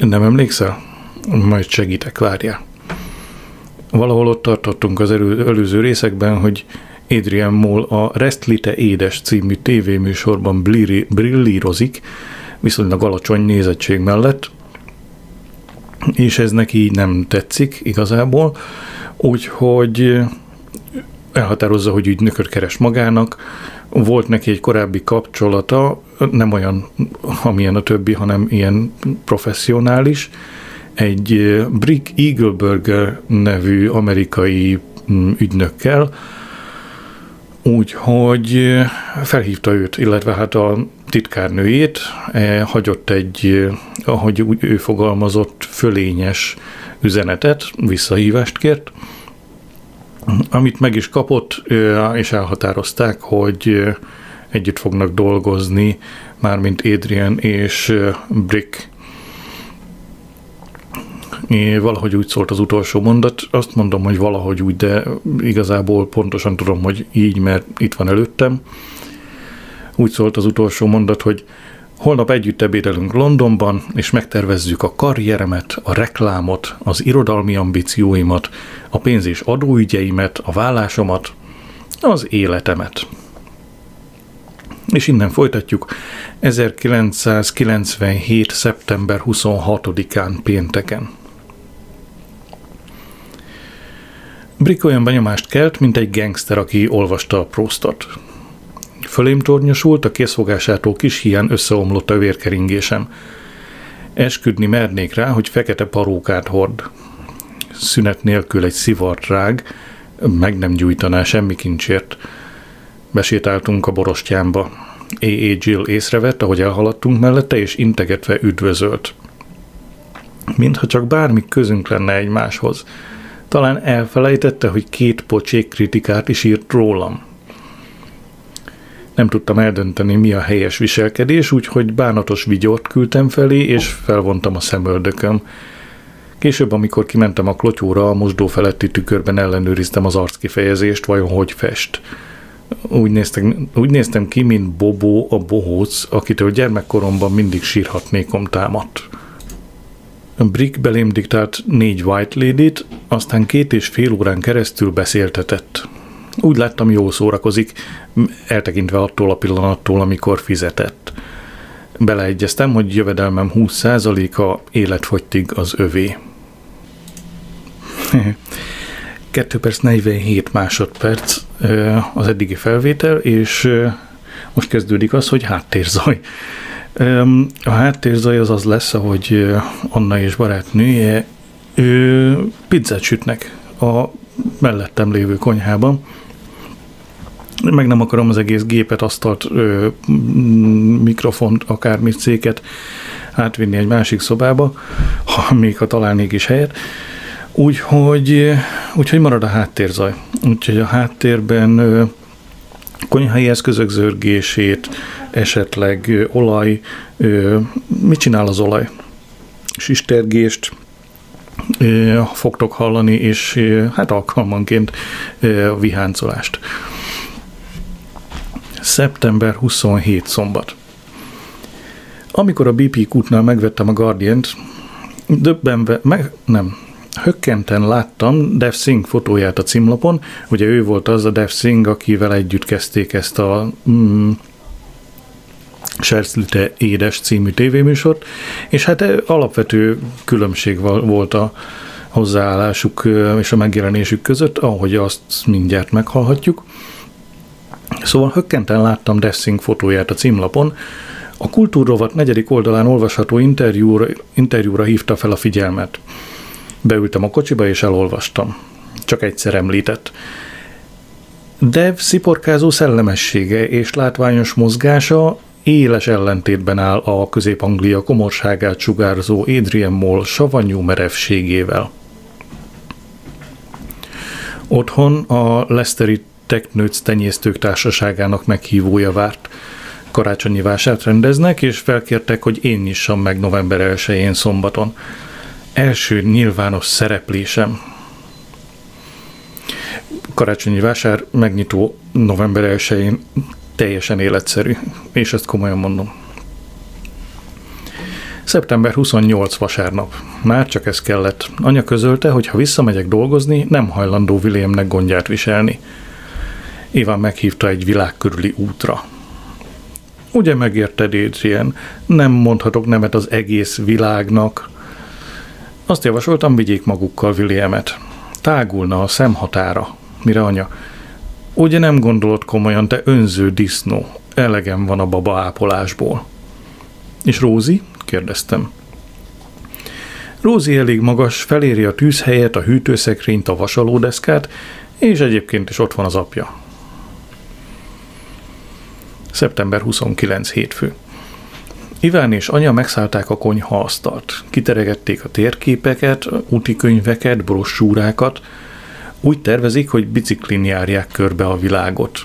Nem emlékszel? Majd segítek, várjál. Valahol ott tartottunk az előző részekben, hogy Adrian Mole a Restlite édes című tévéműsorban brillírozik, viszonylag alacsony nézettség mellett, és ez neki nem tetszik igazából, úgyhogy elhatározza, hogy ügynököt keres magának. Volt neki egy korábbi kapcsolata, nem olyan, amilyen a többi, hanem ilyen professzionális, egy Brick Eagleburger nevű amerikai ügynökkel, úgyhogy felhívta őt, illetve hát a titkárnőjét, hagyott egy, ahogy ő fogalmazott, fölényes üzenetet, visszahívást kért, amit meg is kapott, és elhatározták, hogy együtt fognak dolgozni, mármint Adrian és Brick. Valahogy úgy szólt az utolsó mondat, azt mondom, hogy valahogy úgy, de igazából pontosan tudom, hogy így, mert itt van előttem. Úgy szólt az utolsó mondat, hogy holnap együtt ebédelünk Londonban, és megtervezzük a karrieremet, a reklámot, az irodalmi ambícióimat, a pénz- és adóügyeimet, a vállásomat, az életemet. És innen folytatjuk, 1997. szeptember 26-án pénteken. Brick olyan benyomást kelt, mint egy gangster, aki olvasta a Prostot. Fölém tornyosult, a készfogásától kis hián összeomlott a vérkeringésem. Esküdni mernék rá, hogy fekete parókát hord. Szünet nélkül egy szivart rág, meg nem gyújtaná semmi kincsért. Besétáltunk a borostyámba. A. A. Gill észrevette, ahogy elhaladtunk mellette, és integetve üdvözölt. Mintha csak bármi közünk lenne egymáshoz. Talán elfelejtette, hogy két pocsék kritikát is írt rólam. Nem tudtam eldönteni, mi a helyes viselkedés, úgyhogy bánatos vigyort küldtem felé, és felvontam a szemöldököm. Később, amikor kimentem a klotyóra, a mosdó feletti tükörben ellenőriztem az arckifejezést, vajon hogy fest. Úgy néztem ki, mint Bobó a bohóc, akitől gyermekkoromban mindig sírhatnékom támadt. Brick belém diktált 4 White Lady-t, aztán 2,5 órán keresztül beszéltetett. Úgy láttam, jól szórakozik, eltekintve attól a pillanattól, amikor fizetett. Beleegyeztem, hogy jövedelmem 20%-a életfogytig az övé. 2 perc 47 másodperc az eddigi felvétel, és most kezdődik az, hogy háttérzaj. A háttérzaj az lesz, ahogy Anna és barátnője pizzát sütnek a mellettem lévő konyhában. Meg nem akarom az egész gépet, asztalt, mikrofont, akármi széket átvinni egy másik szobába, ha még ha találnék is helyet. Úgyhogy marad a háttérzaj. Úgyhogy a háttérben konyhai eszközök zörgését, esetleg olaj, mit csinál az olaj? Sistergést fogtok hallani, és hát alkalmanként a viháncolást. Szeptember 27. szombat. Amikor a BP kútnál megvettem a Guardiant, hökkenten láttam Dev Singh fotóját a címlapon, ugye ő volt az a Dev Singh, akivel együtt kezdték ezt a Serslite édes című tévéműsort, és hát alapvető különbség volt a hozzáállásuk és a megjelenésük között, ahogy azt mindjárt meghallhatjuk. Szóval hökkenten láttam Dev Singh fotóját a címlapon. A kultúrrovat 4. oldalán olvasható interjúra hívta fel a figyelmet. Beültem a kocsiba, és elolvastam. Csak egyszer említett. Dev sziporkázó szellemessége és látványos mozgása éles ellentétben áll a Közép-Anglia komorságát sugárzó Adrian Mole savanyú merevségével. Otthon a leicesteri Teknőc tenyésztők társaságának meghívója várt. Karácsonyi vásárt rendeznek, és felkértek, hogy én nyissam meg november 1-én szombaton. Első nyilvános szereplésem. Karácsonyi vásár megnyitó november 1-én teljesen életszerű, és ezt komolyan mondom. Szeptember 28 vasárnap. Már csak ez kellett. Anya közölte, hogy ha visszamegyek dolgozni, nem hajlandó Williamnek gondját viselni. Iván meghívta egy világkörüli útra. Ugye megérted, Adrian, nem mondhatok nemet az egész világnak. Azt javasoltam, vigyék magukkal Williamet. Tágulna a szemhatára, mire anya. Ugye nem gondolod komolyan, te önző disznó. Elegem van a baba ápolásból. És Rózi? Kérdeztem. Rózi elég magas, feléri a tűzhelyet, a hűtőszekrényt, a vasalódeszkát, és egyébként is ott van az apja. Szeptember 29 hétfő. Iván és anya megszállták a konyha asztalt. Kiteregették a térképeket, útikönyveket, brossúrákat. Úgy tervezik, hogy biciklin járják körbe a világot.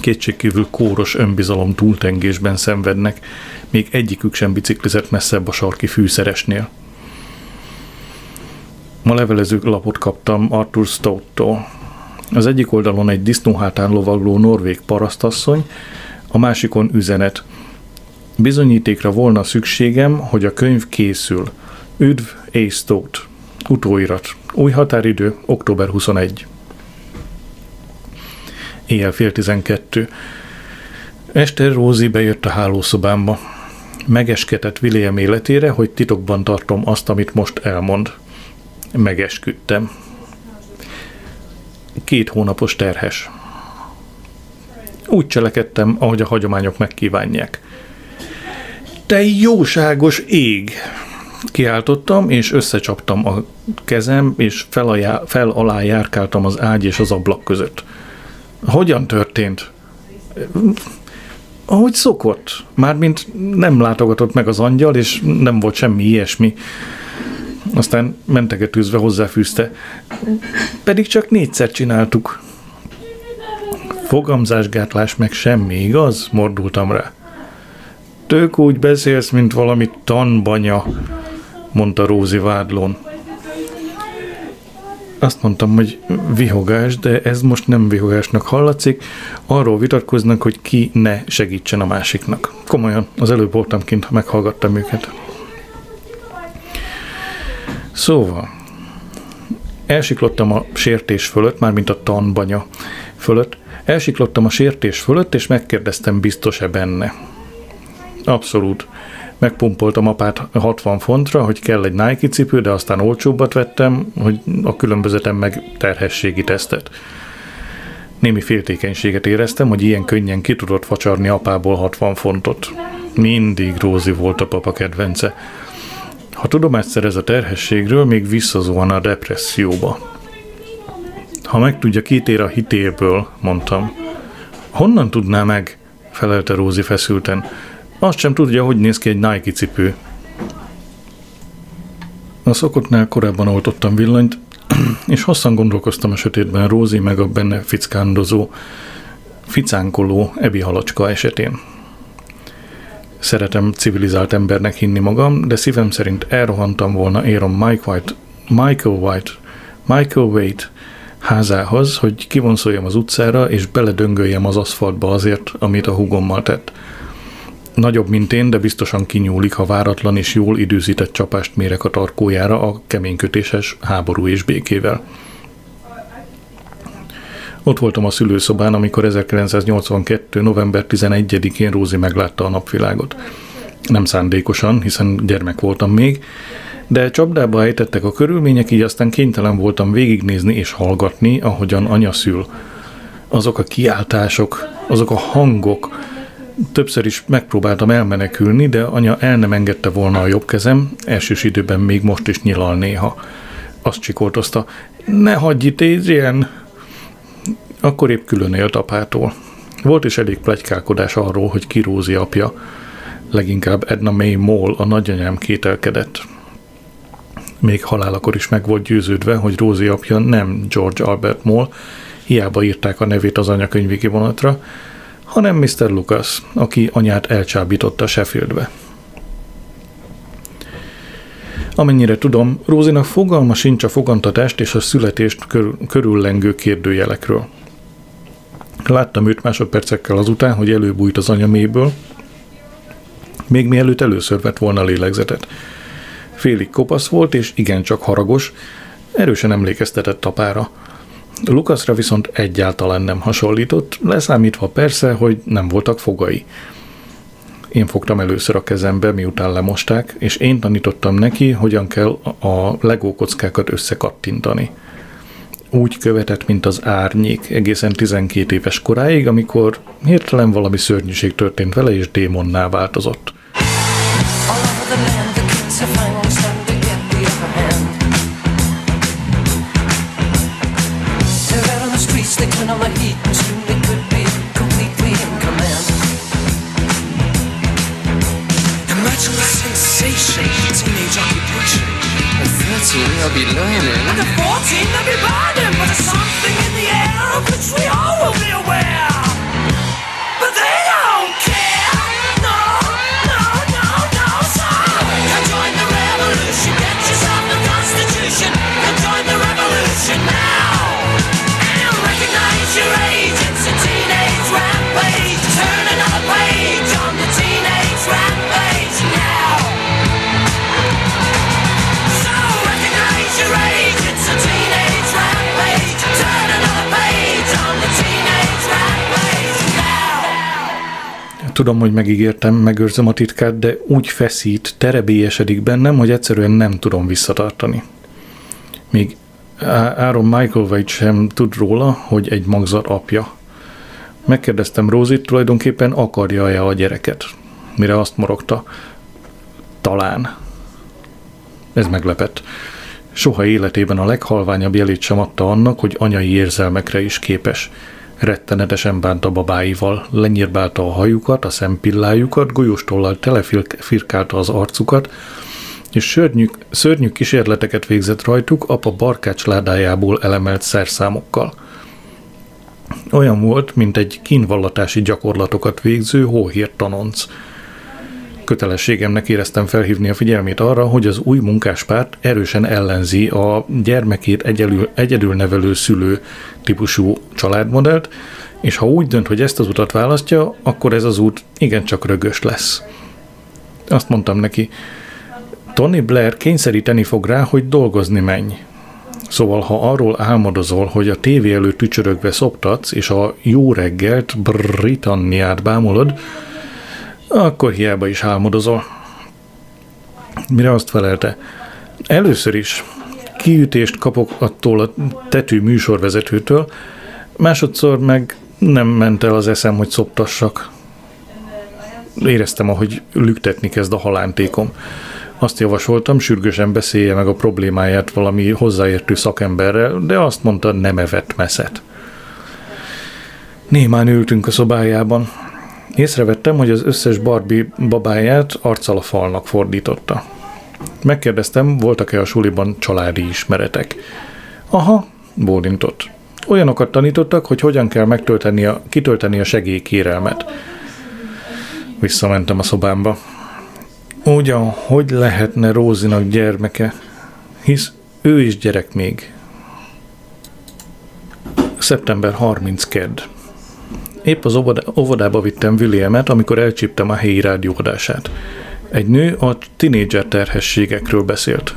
Kétségkívül kóros önbizalom túltengésben szenvednek, még egyikük sem biciklizett messzebb a sarki fűszeresnél. Ma levelező lapot kaptam Arthur Stott-tól. Az egyik oldalon egy disznóhátán lovagló norvég parasztasszony, a másikon üzenet. Bizonyítékra volna szükségem, hogy a könyv készül. Üdv, A. Stott. Utóirat. Új határidő, október 21. Éjjel 11:30. Este Rózi bejött a hálószobámba. Megesketett William életére, hogy titokban tartom azt, amit most elmond. Megesküdtem. 2 hónapos terhes. Úgy cselekedtem, ahogy a hagyományok megkívánják. Te jóságos ég! Kiáltottam, és összecsaptam a kezem, és fel alá járkáltam az ágy és az ablak között. Hogyan történt? Ahogy szokott. Mármint nem látogatott meg az angyal, és nem volt semmi ilyesmi. Aztán mentegetőzve hozzáfűzte. Pedig csak 4-szer csináltuk. Fogamzásgátlás meg semmi, igaz? Mordultam rá. Tök úgy beszélsz, mint valami tanbanya, mondta Rózi vádlón. Azt mondtam, hogy vihogás, de ez most nem vihogásnak hallatszik. Arról vitatkoznak, hogy ki ne segítsen a másiknak. Komolyan, az előbb voltam kint, ha meghallgattam őket. Szóval, elsiklottam a sértés fölött, mármint a tanbanya fölött. Elsiklottam a sértés fölött, és megkérdeztem, biztos-e benne. Abszolút. Megpumpoltam apát 60 fontra, hogy kell egy Nike cipő, de aztán olcsóbbat vettem, hogy a különbözetem meg terhességi tesztet. Némi féltékenységet éreztem, hogy ilyen könnyen ki tudott facsarni apából 60 fontot. Mindig Rózi volt a papa kedvence. Ha tudomást szerez a terhességről, még visszazuhan a depresszióba. Ha megtudja, kitér a hitéből, mondtam. Honnan tudná meg? Felelte Rózi feszülten. Azt sem tudja, hogy néz ki egy Nike cipő. A szokottnál korábban oltottam villanyt, és hosszan gondolkoztam a sötétben Rózi meg a benne ficánkoló Ebi halacska esetén. Szeretem civilizált embernek hinni magam, de szívem szerint elrohantam volna Aaron Michael Wade házához, hogy kivonszoljam az utcára, és beledöngöljem az aszfaltba azért, amit a húgommal tett. Nagyobb, mint én, de biztosan kinyúlik, ha váratlan és jól időzített csapást mérek a tarkójára a keménykötéses háború és békével. Ott voltam a szülőszobán, amikor 1982. november 11-én Rózi meglátta a napvilágot. Nem szándékosan, hiszen gyermek voltam még, de csapdába ejtettek a körülmények, így aztán kénytelen voltam végignézni és hallgatni, ahogyan anya szül. Azok a kiáltások, azok a hangok. Többször is megpróbáltam elmenekülni, de anya el nem engedte volna a jobb kezem, elsős időben még most is nyilal néha. Azt csikoltozta, ne hagyj itt, Adrian! Akkor épp külön élt apától. Volt is elég pletykálkodás arról, hogy ki Rózi apja. Leginkább Edna May Moll, a nagyanyám kételkedett. Még halálakor is meg volt győződve, hogy Rózi apja nem George Albert Mole, hiába írták a nevét az anyakönyvi kivonatra, hanem Mr. Lucas, aki anyát elcsábította Sheffieldbe. Amennyire tudom, Rózinak fogalma sincs a fogantatást és a születést körüllengő kérdőjelekről. Láttam őt másodpercekkel azután, hogy előbújt az anyaméből, még mielőtt először vett volna a lélegzetet. Félig kopasz volt, és igencsak haragos, erősen emlékeztetett apára. Lucasra viszont egyáltalán nem hasonlított, leszámítva persze, hogy nem voltak fogai. Én fogtam először a kezembe, miután lemosták, és én tanítottam neki, hogyan kell a legókockákat összekattintani. Úgy követett, mint az árnyék, egészen 12 éves koráig, amikor hirtelen valami szörnyűség történt vele, és démonná változott. Be learning. At the 14 they'll be burning, but there's something in the air of which we all will be aware. But they don't care. No, no, no, no, so come join the revolution. Get yourself the Constitution. Come join the revolution now. And recognize your age. It's a teenage rampage. Turn another page on the teenage rampage now. Tudom, hogy megígértem, megőrzöm a titkát, de úgy feszít, terebélyesedik bennem, hogy egyszerűen nem tudom visszatartani. Még Aaron Michael Wade sem tud róla, hogy egy magzat apja. Megkérdeztem Rózit, tulajdonképpen akarja-e a gyereket, mire azt morogta. Talán. Ez meglepett. Soha életében a leghalványabb jelét sem adta annak, hogy anyai érzelmekre is képes. Rettenetesen bánt a babáival, lenyírbálta a hajukat, a szempillájukat, golyóstollal telefirkálta az arcukat, és szörnyű kísérleteket végzett rajtuk apa barkács ládájából elemelt szerszámokkal. Olyan volt, mint egy kínvallatási gyakorlatokat végző hóhírtanonc. Kötelességemnek éreztem felhívni a figyelmét arra, hogy az új munkáspárt erősen ellenzi a gyermekét egyedül nevelő szülő típusú családmodellt, és ha úgy dönt, hogy ezt az utat választja, akkor ez az út igencsak rögös lesz. Azt mondtam neki, Tony Blair kényszeríteni fog rá, hogy dolgozni menj. Szóval, ha arról álmodozol, hogy a tévé előtt tücsörögve szoptatsz, és a jó reggelt Britanniát bámulod, akkor hiába is álmodozol. Mire azt felelte? Először is kiütést kapok attól a tetű műsorvezetőtől, másodszor meg nem ment el az eszem, hogy szoptassak. Éreztem, ahogy lüktetni kezd a halántékom. Azt javasoltam, sürgősen beszélje meg a problémáját valami hozzáértő szakemberrel, de azt mondta, nem evett meszet. Némán ültünk a szobájában. Észrevettem, hogy az összes Barbie babáját arccal a falnak fordította. Megkérdeztem, voltak-e a suliban családi ismeretek. Aha, bólintott. Olyanokat tanítottak, hogy hogyan kell kitölteni a segélykérelmet. Visszamentem a szobámba. Ugyan, hogy lehetne Rózinak gyermeke? Hisz ő is gyerek még. Szeptember 30 kedd. Épp az óvodába vittem Williamet, amikor elcsíptem a helyi rádióadását. Egy nő a tinédzser terhességekről beszélt.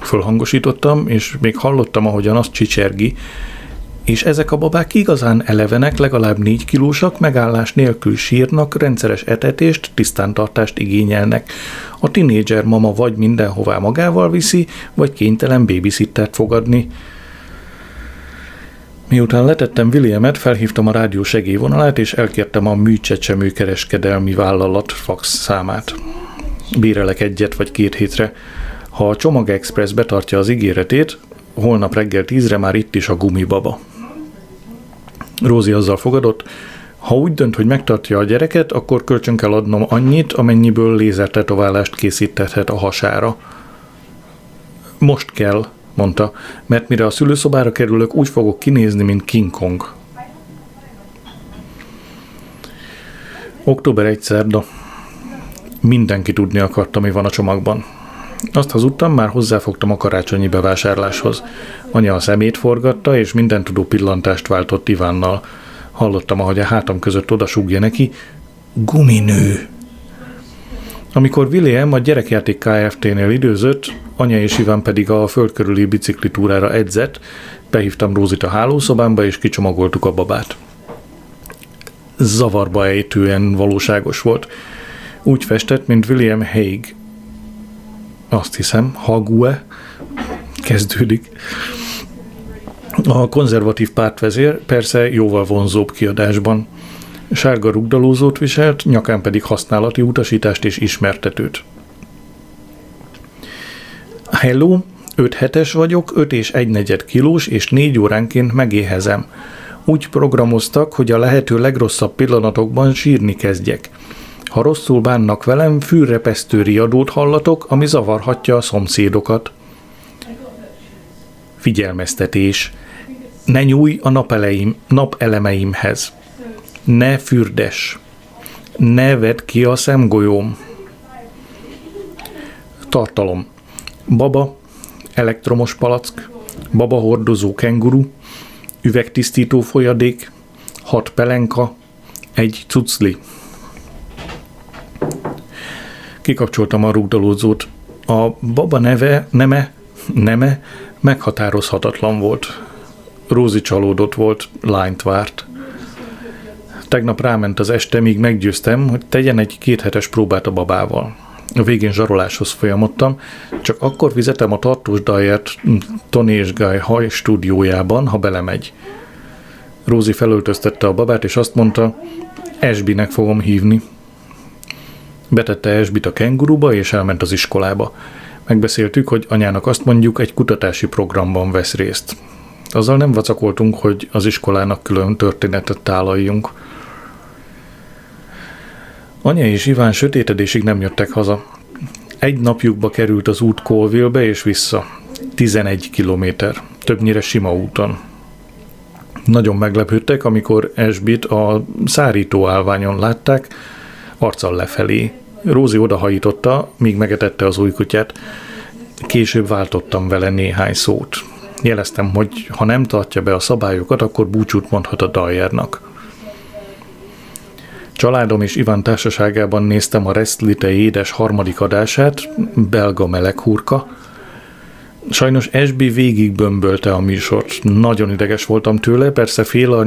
Fölhangosítottam, és még hallottam, ahogyan azt csicsergi, és ezek a babák igazán elevenek, legalább 4 kilósak, megállás nélkül sírnak, rendszeres etetést, tisztántartást igényelnek. A tinédzser mama vagy mindenhová magával viszi, vagy kénytelen babysittert fogadni. Miután letettem Williamet, felhívtam a rádió segélyvonalát, és elkértem a műcsecsemő kereskedelmi vállalat fax számát. Bérelek egyet vagy 2 hétre. Ha a Csomag Express betartja az ígéretét, holnap reggel 10-re már itt is a gumibaba. Rózi azzal fogadott, ha úgy dönt, hogy megtartja a gyereket, akkor kölcsön kell adnom annyit, amennyiből lézertetoválást készíthethet a hasára. Most kell, mondta, mert mire a szülőszobára kerülök, úgy fogok kinézni, mint King Kong. Október 1. szerda. Mindenki tudni akarta, mi van a csomagban. Azt hazudtam, már hozzáfogtam a karácsonyi bevásárláshoz. Anya a szemét forgatta, és mindentudó pillantást váltott Ivánnal. Hallottam, ahogy a hátam között odasúgja neki, guminő. Amikor William a Gyerekjáték Kft-nél időzött, anya és Iván pedig a földkörüli biciklitúrára edzett, behívtam Rózit a hálószobámba és kicsomagoltuk a babát. Zavarba ejtően valóságos volt. Úgy festett, mint William Hague. Azt hiszem, Hague kezdődik. A konzervatív pártvezér persze jóval vonzóbb kiadásban. Sárga rugdalózót viselt, nyakán pedig használati utasítást és ismertetőt. Hello, 5-7-es vagyok, 5 1/4 kilós és 4 óránként megéhezem. Úgy programoztak, hogy a lehető legrosszabb pillanatokban sírni kezdjek. Ha rosszul bánnak velem, fülrepesztő riadót hallatok, ami zavarhatja a szomszédokat. Figyelmeztetés. Ne nyújj a napelemeimhez. Ne fürdes. Ne vedd ki a szemgolyóm. Tartalom. Baba, elektromos palack, babahordozó kenguru, üvegtisztító folyadék, 6 pelenka, 1 cucli. Kikapcsoltam a rugdalózót. A baba neme meghatározhatatlan volt. Rózi csalódott volt, lányt várt. Tegnap ráment az este, míg meggyőztem, hogy tegyen egy 2 hetes próbát a babával. A végén zsaroláshoz folyamodtam, csak akkor fizetem a tartós dalért Tony és Guy Haj stúdiójában, ha belemegy. Rózi felöltöztette a babát, és azt mondta, Esbinek fogom hívni. Betette Esbit a kenguruba, és elment az iskolába. Megbeszéltük, hogy anyának azt mondjuk, egy kutatási programban vesz részt. Azzal nem vacakoltunk, hogy az iskolának külön történetet tálaljunk. Anya és Iván sötétedésig nem jöttek haza. Egy napjukba került az út Colville-be és vissza. 11 kilométer, többnyire sima úton. Nagyon meglepődtek, amikor Esbit a szárítóállványon látták, arccal lefelé. Rózi odahajította, míg megetette az új kutyát. Később váltottam vele néhány szót. Jeleztem, hogy ha nem tartja be a szabályokat, akkor búcsút mondhat a Dyernak. Családom és Iván társaságában néztem a Restlite édes 3. adását, belga meleghurka. Sajnos Esbi végig bömbölte a műsort. Nagyon ideges voltam tőle, persze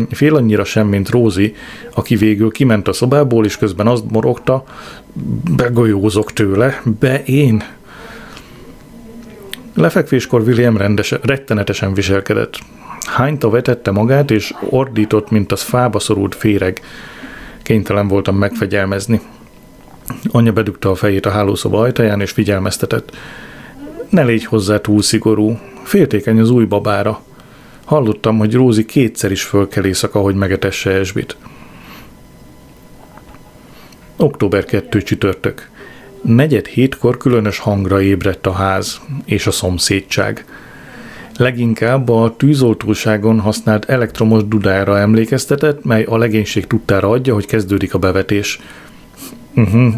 fél annyira sem, mint Rózi, aki végül kiment a szobából, és közben azt morogta, begolyózok tőle, be én. Lefekvéskor William rettenetesen viselkedett. Hányta vetette magát, és ordított, mint az fába szorult féreg. Kénytelen voltam megfegyelmezni. Anya bedugta a fejét a hálószoba ajtaján, és figyelmeztetett. Ne légy hozzá túl szigorú. Féltékeny az új babára. Hallottam, hogy Rózi 2-szer is fölkel éjszaka, hogy megetesse Esbit. Október 2 csütörtök. 6:45 különös hangra ébredt a ház és a szomszédság. Leginkább a tűzoltóságon használt elektromos dudára emlékeztetett, mely a legénység tudtára adja, hogy kezdődik a bevetés.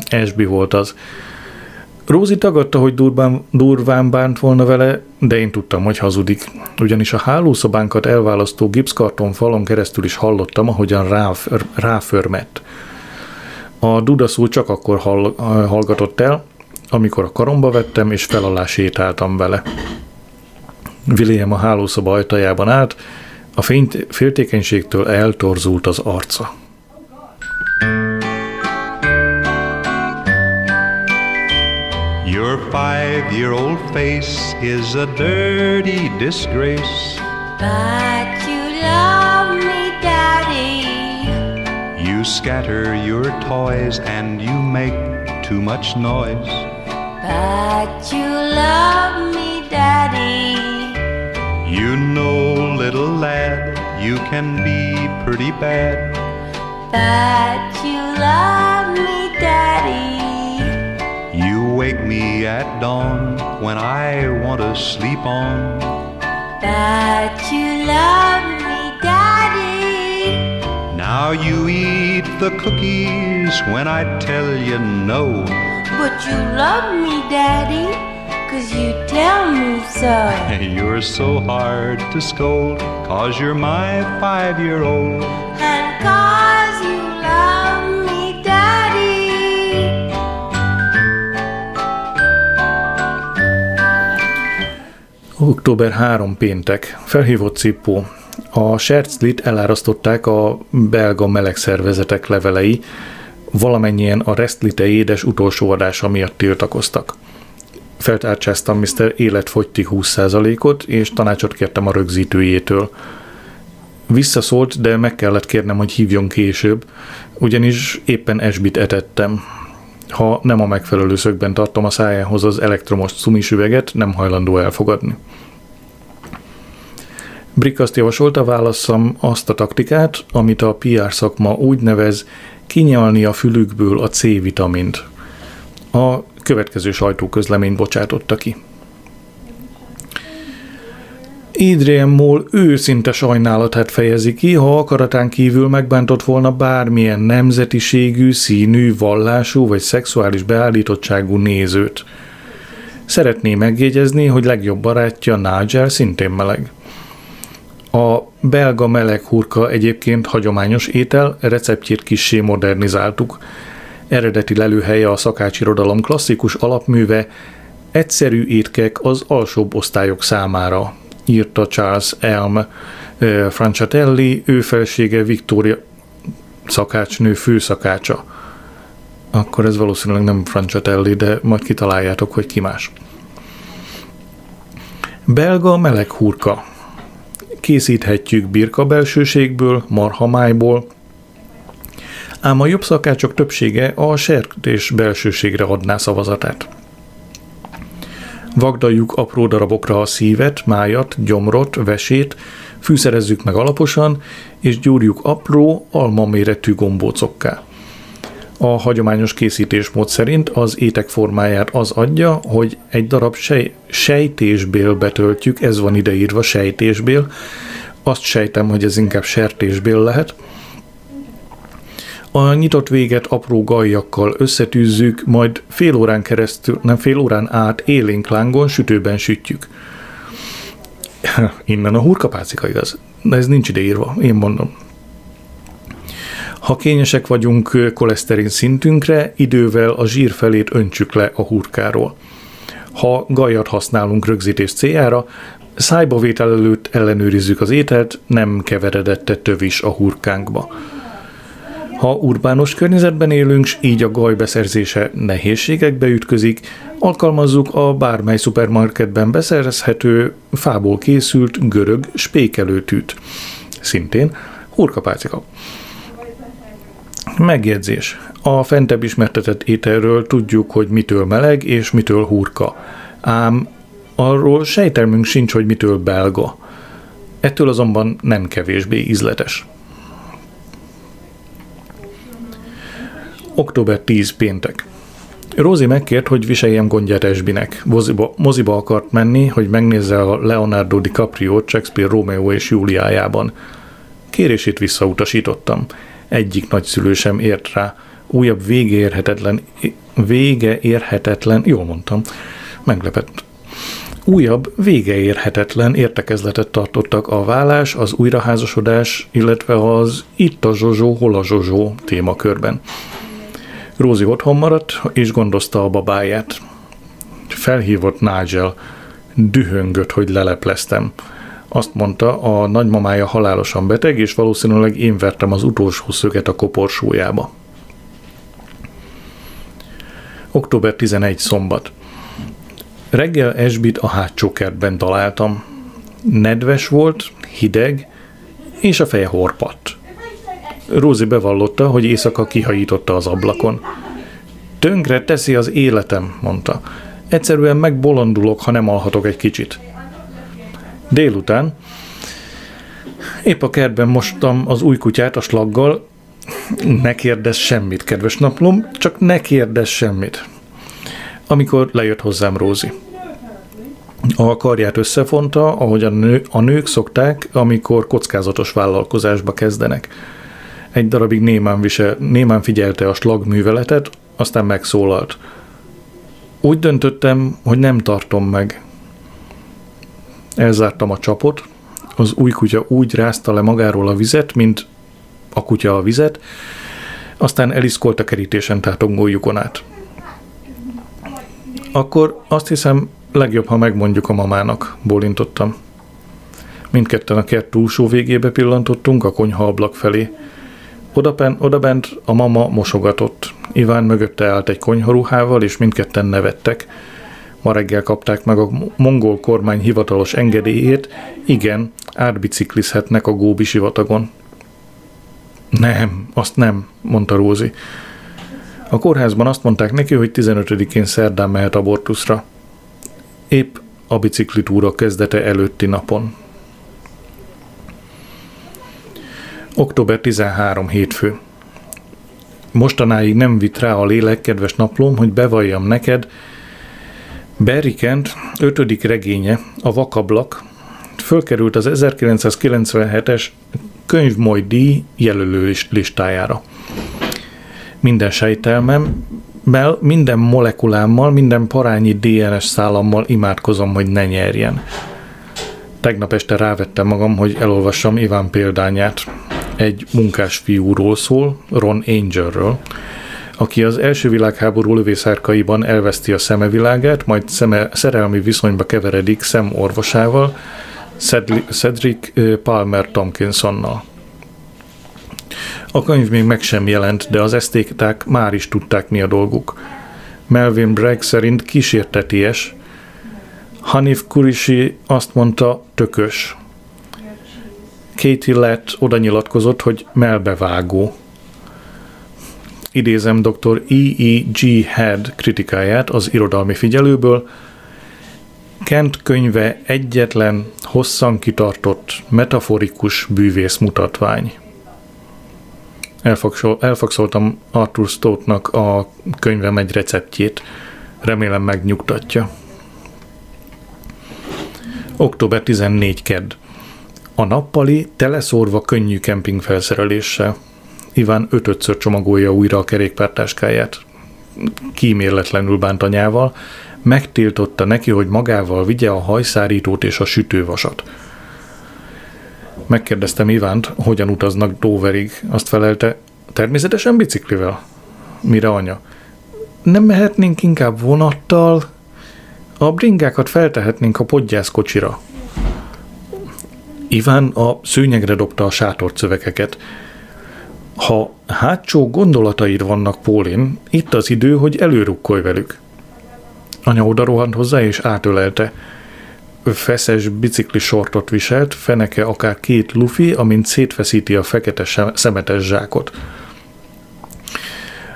Esbi volt az. Rózi tagadta, hogy durván bánt volna vele, de én tudtam, hogy hazudik. Ugyanis a hálószobánkat elválasztó gipszkarton falon keresztül is hallottam, ahogyan ráförmett. A dudaszó csak akkor hallgatott el, amikor a karomba vettem, és fel alá sétáltam vele. William a hálószoba ajtajában állt, a féltékenységtől eltorzult az arca. Your 5-year-old face is a dirty disgrace. But you love me, Daddy. You scatter your toys and you make too much noise. But you love me, Daddy. You know, little lad, you can be pretty bad. But you love me, Daddy. You wake me at dawn when I want to sleep on. But you love me, Daddy. Now you eat the cookies when I tell you no. But you love me, Daddy. 'Cause you tell me so. You're so hard to scold, 'cause you're my 5-year-old. And 'cause you love me, Daddy. Október 3 péntek. Felhívott cippó. A Serslite elárasztották a belga melegszervezetek levelei, valamennyien a Restlite édes utolsó adása miatt tiltakoztak. Feltárcsáztam Mr. Életfogytig 20%-ot, és tanácsot kértem a rögzítőjétől. Visszaszólt, de meg kellett kérnem, hogy hívjon később, ugyanis éppen Esbit etettem. Ha nem a megfelelő szögben tartom a szájához az elektromos cumisüveget, nem hajlandó elfogadni. Brick azt javasolta, válasszam azt a taktikát, amit a PR szakma úgy nevez, kinyalni a fülükből a C-vitamint. A következő sajtóközleményt bocsátotta ki. Adrian Mole őszinte sajnálatát fejezi ki, ha akaratán kívül megbántott volna bármilyen nemzetiségű, színű, vallású vagy szexuális beállítottságú nézőt. Szeretné megjegyezni, hogy legjobb barátja Nigel szintén meleg. A belga meleg hurka egyébként hagyományos étel, receptjét kissé modernizáltuk. Eredeti lelőhelye a szakácsirodalom klasszikus alapműve, egyszerű étkek az alsóbb osztályok számára, írta Charles Elmé Francatelli, ő felsége Viktória szakácsnő főszakácsa. Akkor ez valószínűleg nem Francatelli, de majd kitaláljátok, hogy ki más. Belga meleg hurka. Készíthetjük birka belsőségből, marhamájból, ám a jobb szakácsok többsége a sertés belsőségre adná szavazatát. Vagdaljuk apró darabokra a szívet, májat, gyomrot, vesét, fűszerezzük meg alaposan, és gyúrjuk apró, almaméretű gombócokká. A hagyományos készítésmód szerint az étek formáját az adja, hogy egy darab sejtésbél betöltjük, ez van ideírva, sejtésbél, azt sejtem, hogy ez inkább sertésbél lehet. A nyitott véget apró gallyakkal összetűzzük, majd fél órán át élénk lángon sütőben sütjük. Innen a hurkapácika, igaz? De ez nincs ideírva, én mondom. Ha kényesek vagyunk koleszterin szintünkre, idővel a zsír felét öntsük le a hurkáról. Ha galjat használunk rögzítés céljára, szájbavétel előtt ellenőrizzük az ételt, nem keveredette tövis a hurkánkba. Ha urbános környezetben élünk, s így a gaj beszerzése nehézségekbe ütközik, alkalmazzuk a bármely szupermarketben beszerezhető, fából készült görög spékelőtűt. Szintén hurkapácika. Megjegyzés. A fentebb ismertetett ételről tudjuk, hogy mitől meleg és mitől hurka. Ám arról sejtelmünk sincs, hogy mitől belga. Ettől azonban nem kevésbé ízletes. Október 10 péntek. Rózi megkért, hogy viseljem gondját Esbinek. Moziba akart menni, hogy megnézze a Leonardo DiCaprio Shakespeare Romeo és Júliájában. Kérését visszautasítottam. Egyik nagyszülő sem ért rá. Újabb vége érhetetlen, jól mondtam, meglepett. Újabb vége érhetetlen értekezletet tartottak a vállás, az újraházasodás, illetve az itt a Zsozsó, hol a Zsozsó témakörben. Rózi otthon maradt, és gondozta a babáját. Felhívott Nigel. Dühöngött, hogy lelepleztem. Azt mondta, a nagymamája halálosan beteg, és valószínűleg én vertem az utolsó szöget a koporsójába. Október 11 szombat. Reggel Esbit a hátsó kertben találtam. Nedves volt, hideg, és a feje horpadt. Rózi bevallotta, hogy éjszaka kihajította az ablakon. Tönkre teszi az életem, mondta. Egyszerűen megbolondulok, ha nem alhatok egy kicsit. Délután épp a kertben mostam az új kutyát a slaggal. Ne kérdezz semmit, kedves naplom, csak ne kérdezz semmit. Amikor lejött hozzám Rózi. A karját összefonta, ahogy a nők szokták, amikor kockázatos vállalkozásba kezdenek. Egy darabig némán figyelte a slagműveletet, aztán megszólalt. Úgy döntöttem, hogy nem tartom meg. Elzártam a csapot, az új kutya úgy rázta le magáról a vizet, mint a kutya a vizet, aztán eliszkolt a kerítésen tátongó lyukon át. Akkor azt hiszem, Legjobb, ha megmondjuk a mamának, bólintottam. Mindketten a kert túlsó végébe pillantottunk a konyha ablak felé. Odabent a mama mosogatott. Iván mögötte állt egy konyharuhával, és mindketten nevettek. Ma reggel kapták meg a mongol kormány hivatalos engedélyét. Igen, átbiciklizhetnek a góbi sivatagon. Nem, azt nem, mondta Rózi. A kórházban azt mondták neki, hogy 15-én szerdán mehet abortuszra. Épp a biciklitúra kezdete előtti napon. Október 13. hétfő. Mostanáig nem vitt rá a lélek, kedves naplóm, hogy bevalljam neked, Berikent 5. regénye, a Vakablak, fölkerült az 1997-es Könyvmoly díj jelölő listájára. Minden sejtelmemmel, minden molekulámmal, minden parányi DNS szálammal imádkozom, hogy ne nyerjen. Tegnap este rávettem magam, hogy elolvassam Iván példányát. Egy munkás fiúról szól, Ron Angelről, aki az első világháború lövészárkaiban elveszti a szemevilágát, majd szerelmi viszonyba keveredik szemorvosával, Cedric Palmer Tompkinsonnal. A könyv még meg sem jelent, de az esztéták már is tudták, mi a dolguk. Melvin Bragg szerint kísérteties, Hanif Kureishi azt mondta, tökös. Katie lett oda nyilatkozott, hogy melbevágó. Idézem dr. E. G. Head kritikáját az irodalmi figyelőből. Kent könyve egyetlen, hosszan kitartott, metaforikus bűvész mutatvány. Elfakszoltam Arthur Stottnak a könyvem egy receptjét. Remélem megnyugtatja. Október 14. kedd. A nappali teleszórva könnyű kempingfelszereléssel. Iván 5-ször csomagolja újra a kerékpártáskáját. Kíméletlenül bánt anyával, megtiltotta neki, hogy magával vigye a hajszárítót és a sütővasat. Megkérdeztem Ivánt, hogyan utaznak Doverig, azt felelte, természetesen biciklivel. Mire anya? Nem mehetnénk inkább vonattal? A bringákat feltehetnénk a podgyászkocsira. Iván a szőnyegre dobta a sátorcövekeket. Ha hátsó gondolataid vannak, Pólin, itt az idő, hogy előrukkolj velük. Anya oda rohant hozzá és átölelte. Feszes bicikli sortot viselt, feneke akár 2 lufi, amint szétfeszíti a fekete szemetes zsákot.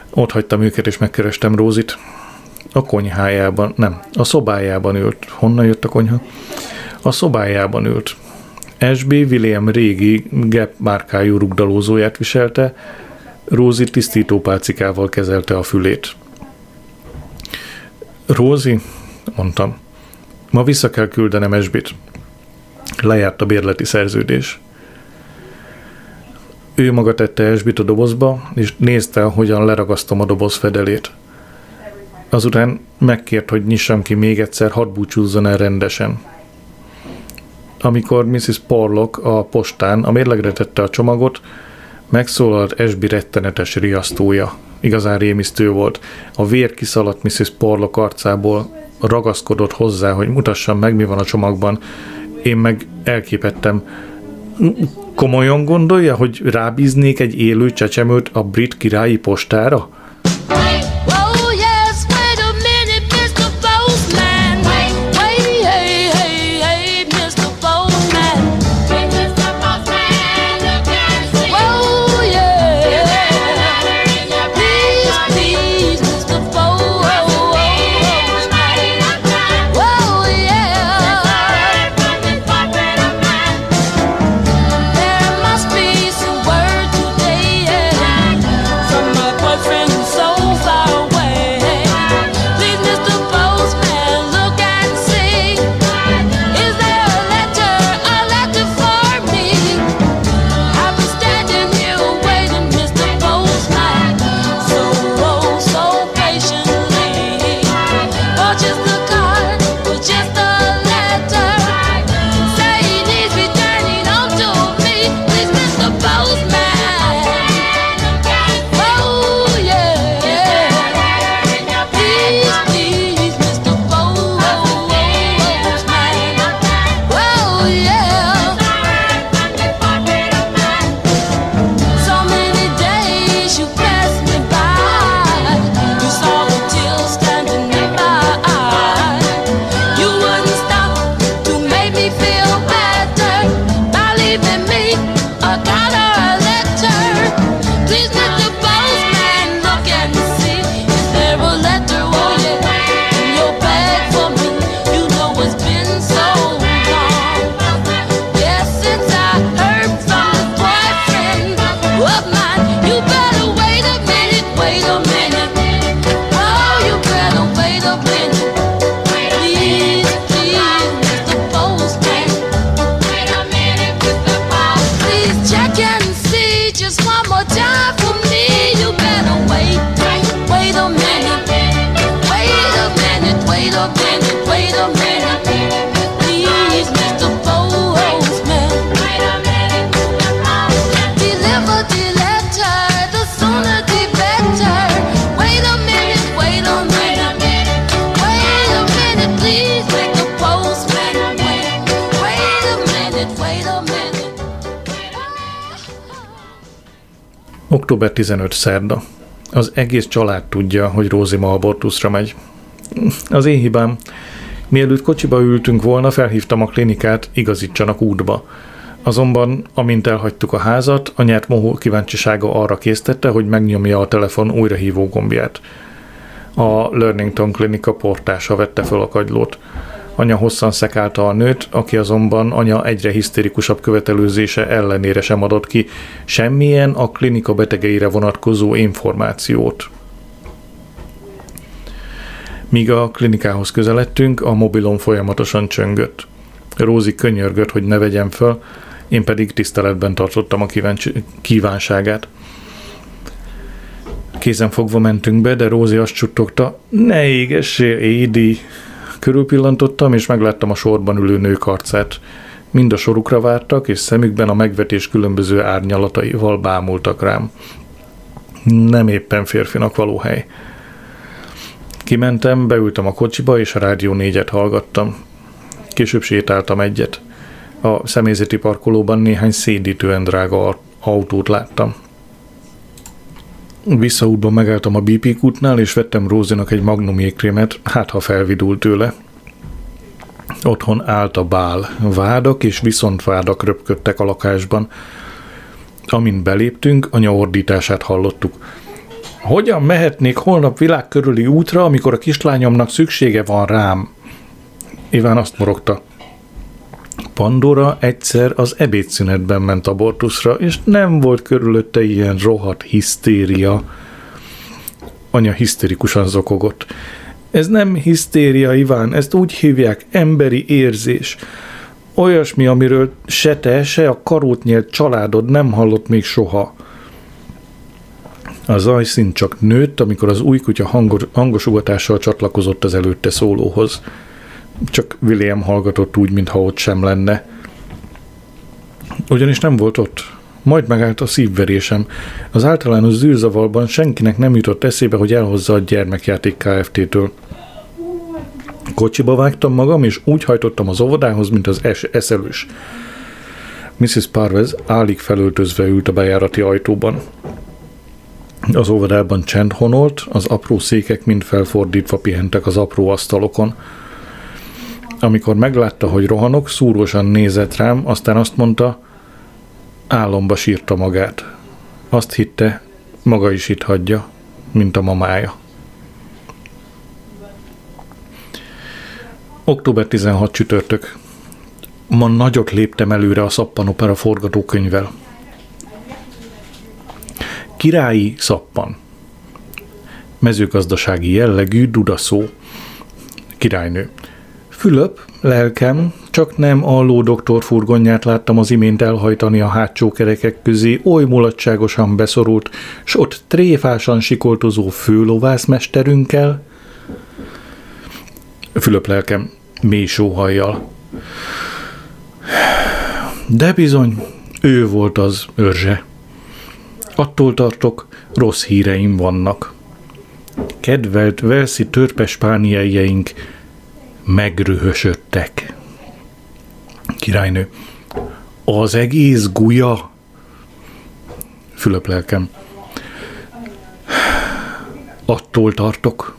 Ott hagytam őket és megkerestem Rózit. A szobájában ült. Honnan jött a konyha? A szobájában ült. SB William régi Gap márkájú rugdalózóját viselte, Rózi tisztítópálcikával kezelte a fülét. Rózi, mondtam, ma vissza kell küldenem SB-t. Lejárt a bérleti szerződés. Ő maga tette SB-t a dobozba, és nézte, hogyan leragasztom a doboz fedelét. Azután megkért, hogy nyissam ki még egyszer, hadd búcsúzzon el rendesen. Amikor Mrs. Porlock a postán a mérlegre tette a csomagot, megszólalt Esbi rettenetes riasztója. Igazán rémisztő volt. A vér kiszaladt Mrs. Porlock arcából, ragaszkodott hozzá, hogy mutassam meg, mi van a csomagban. Én meg elképettem. Komolyan gondolja, hogy rábíznék egy élő csecsemőt a brit királyi postára? Friend Október 15. szerda. Az egész család tudja, hogy Rózi ma abortuszra megy. Az én hibám. Mielőtt kocsiba ültünk volna, felhívtam a klinikát, igazítsanak útba. Azonban, amint elhagytuk a házat, anyát mohó kíváncsisága arra késztette, hogy megnyomja a telefon újrahívó gombját. A Learnington klinika portása vette fel a kagylót. Anya hosszan szekálta a nőt, aki azonban anya egyre hisztérikusabb követelőzése ellenére sem adott ki semmilyen a klinika betegeire vonatkozó információt. Míg a klinikához közeledtünk, a mobilom folyamatosan csöngött. Rózi könyörgött, hogy ne vegyem fel, én pedig tiszteletben tartottam a kívánságát. Kézenfogva mentünk be, de Rózi azt csuttogta, ne égessél, Édi! Körülpillantottam, és megláttam a sorban ülő nők arcát. Mind a sorukra vártak, és szemükben a megvetés különböző árnyalataival bámultak rám. Nem éppen férfinak való hely. Kimentem, beültem a kocsiba, és a Rádió 4-et hallgattam. Később sétáltam egyet. A személyzeti parkolóban néhány szédítően drága autót láttam. Visszaútban megálltam a BP kútnál, és vettem Rózinak egy magnum jégkrémet, hát ha felvidult tőle. Otthon állt a bál. Vádak és viszontvádak röpködtek a lakásban. Amint beléptünk, anya ordítását hallottuk. Hogyan mehetnék holnap világ körüli útra, amikor a kislányomnak szüksége van rám? Iván azt morogta. Pandora egyszer az ebédszünetben ment abortuszra, és nem volt körülötte ilyen rohadt hisztéria. Anya hisztérikusan zokogott. Ez nem hisztéria, Iván, ezt úgy hívják, emberi érzés. Olyasmi, amiről se te, se a karót nyelt családod nem hallott még soha. A zajszint csak nőtt, amikor az új kutya hangos ugatással csatlakozott az előtte szólóhoz. Csak William hallgatott úgy, mintha ott sem lenne. Ugyanis nem volt ott. Majd megállt a szívverésem. Az általános zűrzavarban senkinek nem jutott eszébe, hogy elhozza a gyermekjáték Kft-től. Kocsiba vágtam magam, és úgy hajtottam az óvodához, mint az eszelős. Mrs. Parvez állig felöltözve ült a bejárati ajtóban. Az óvodában csend honolt, az apró székek mind felfordítva pihentek az apró asztalokon. Amikor meglátta, hogy rohanok, szúrósan nézett rám, aztán azt mondta, álomba sírta magát. Azt hitte, maga is itt hagyja, mint a mamája. Október 16 csütörtök. Ma nagyot léptem előre a szappanopera forgatókönyvvel. Királyi szappan. Mezőgazdasági jellegű dudaszó. Királynő. Fülöp, lelkem, csak nem alló doktor furgonját láttam az imént elhajtani a hátsó kerekek közé, oly mulatságosan beszorult, s ott tréfásan sikoltozó főlovászmesterünkkel. Fülöp, lelkem, mély sóhajjal. De bizony, ő volt az őrze. Attól tartok, rossz híreim vannak. Kedvelt velszi törpespánieljeink megrühösödtek. Királynő. Az egész gulya? Fülöp, lelkem. Attól tartok.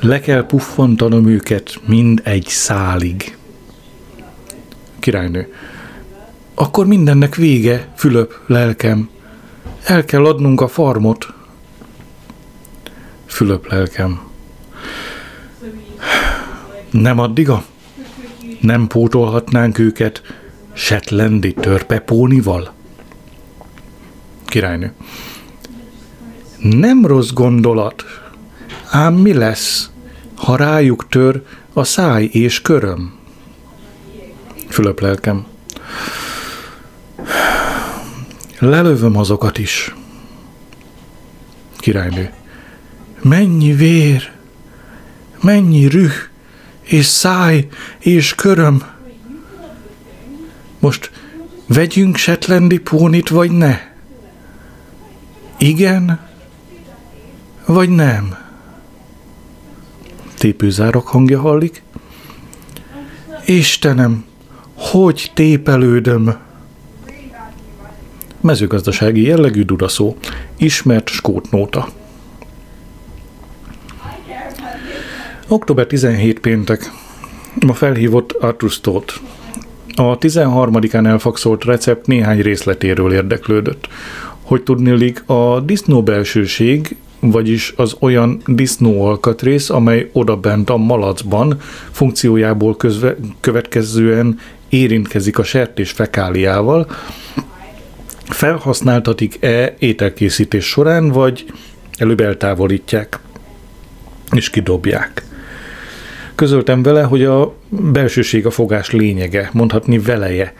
Le kell puffantanom őket mind egy szálig. Királynő. Akkor mindennek vége, Fülöp, lelkem. El kell adnunk a farmot. Fülöp, lelkem. Nem addiga? Nem pótolhatnánk őket shetlandi törpepónival? Királynő. Nem rossz gondolat. Ám mi lesz, ha rájuk tör a száj és köröm? Fülöp, lelkem. Lelövöm azokat is. Királynő. Mennyi vér, mennyi rüh, és száj, és köröm. Most vegyünk shetlandi pónit, vagy ne? Igen, vagy nem? Tépőzárok hangja hallik. Istenem, hogy tépelődöm? mezőgazdasági jellegű duraszó, ismert skót nóta. Október 17 péntek. Ma felhívott Arthur Stott. A 13-án elfakszolt recept néhány részletéről érdeklődött. Hogy tudniillik, a disznóbelsőség, vagyis az olyan disznóalkatrész, amely odabent a malacban, funkciójából következően érintkezik a sertés fekáliával, felhasználtatik-e ételkészítés során, vagy előbb eltávolítják és kidobják. Közöltem vele, hogy a belsőség a fogás lényege, mondhatni veleje,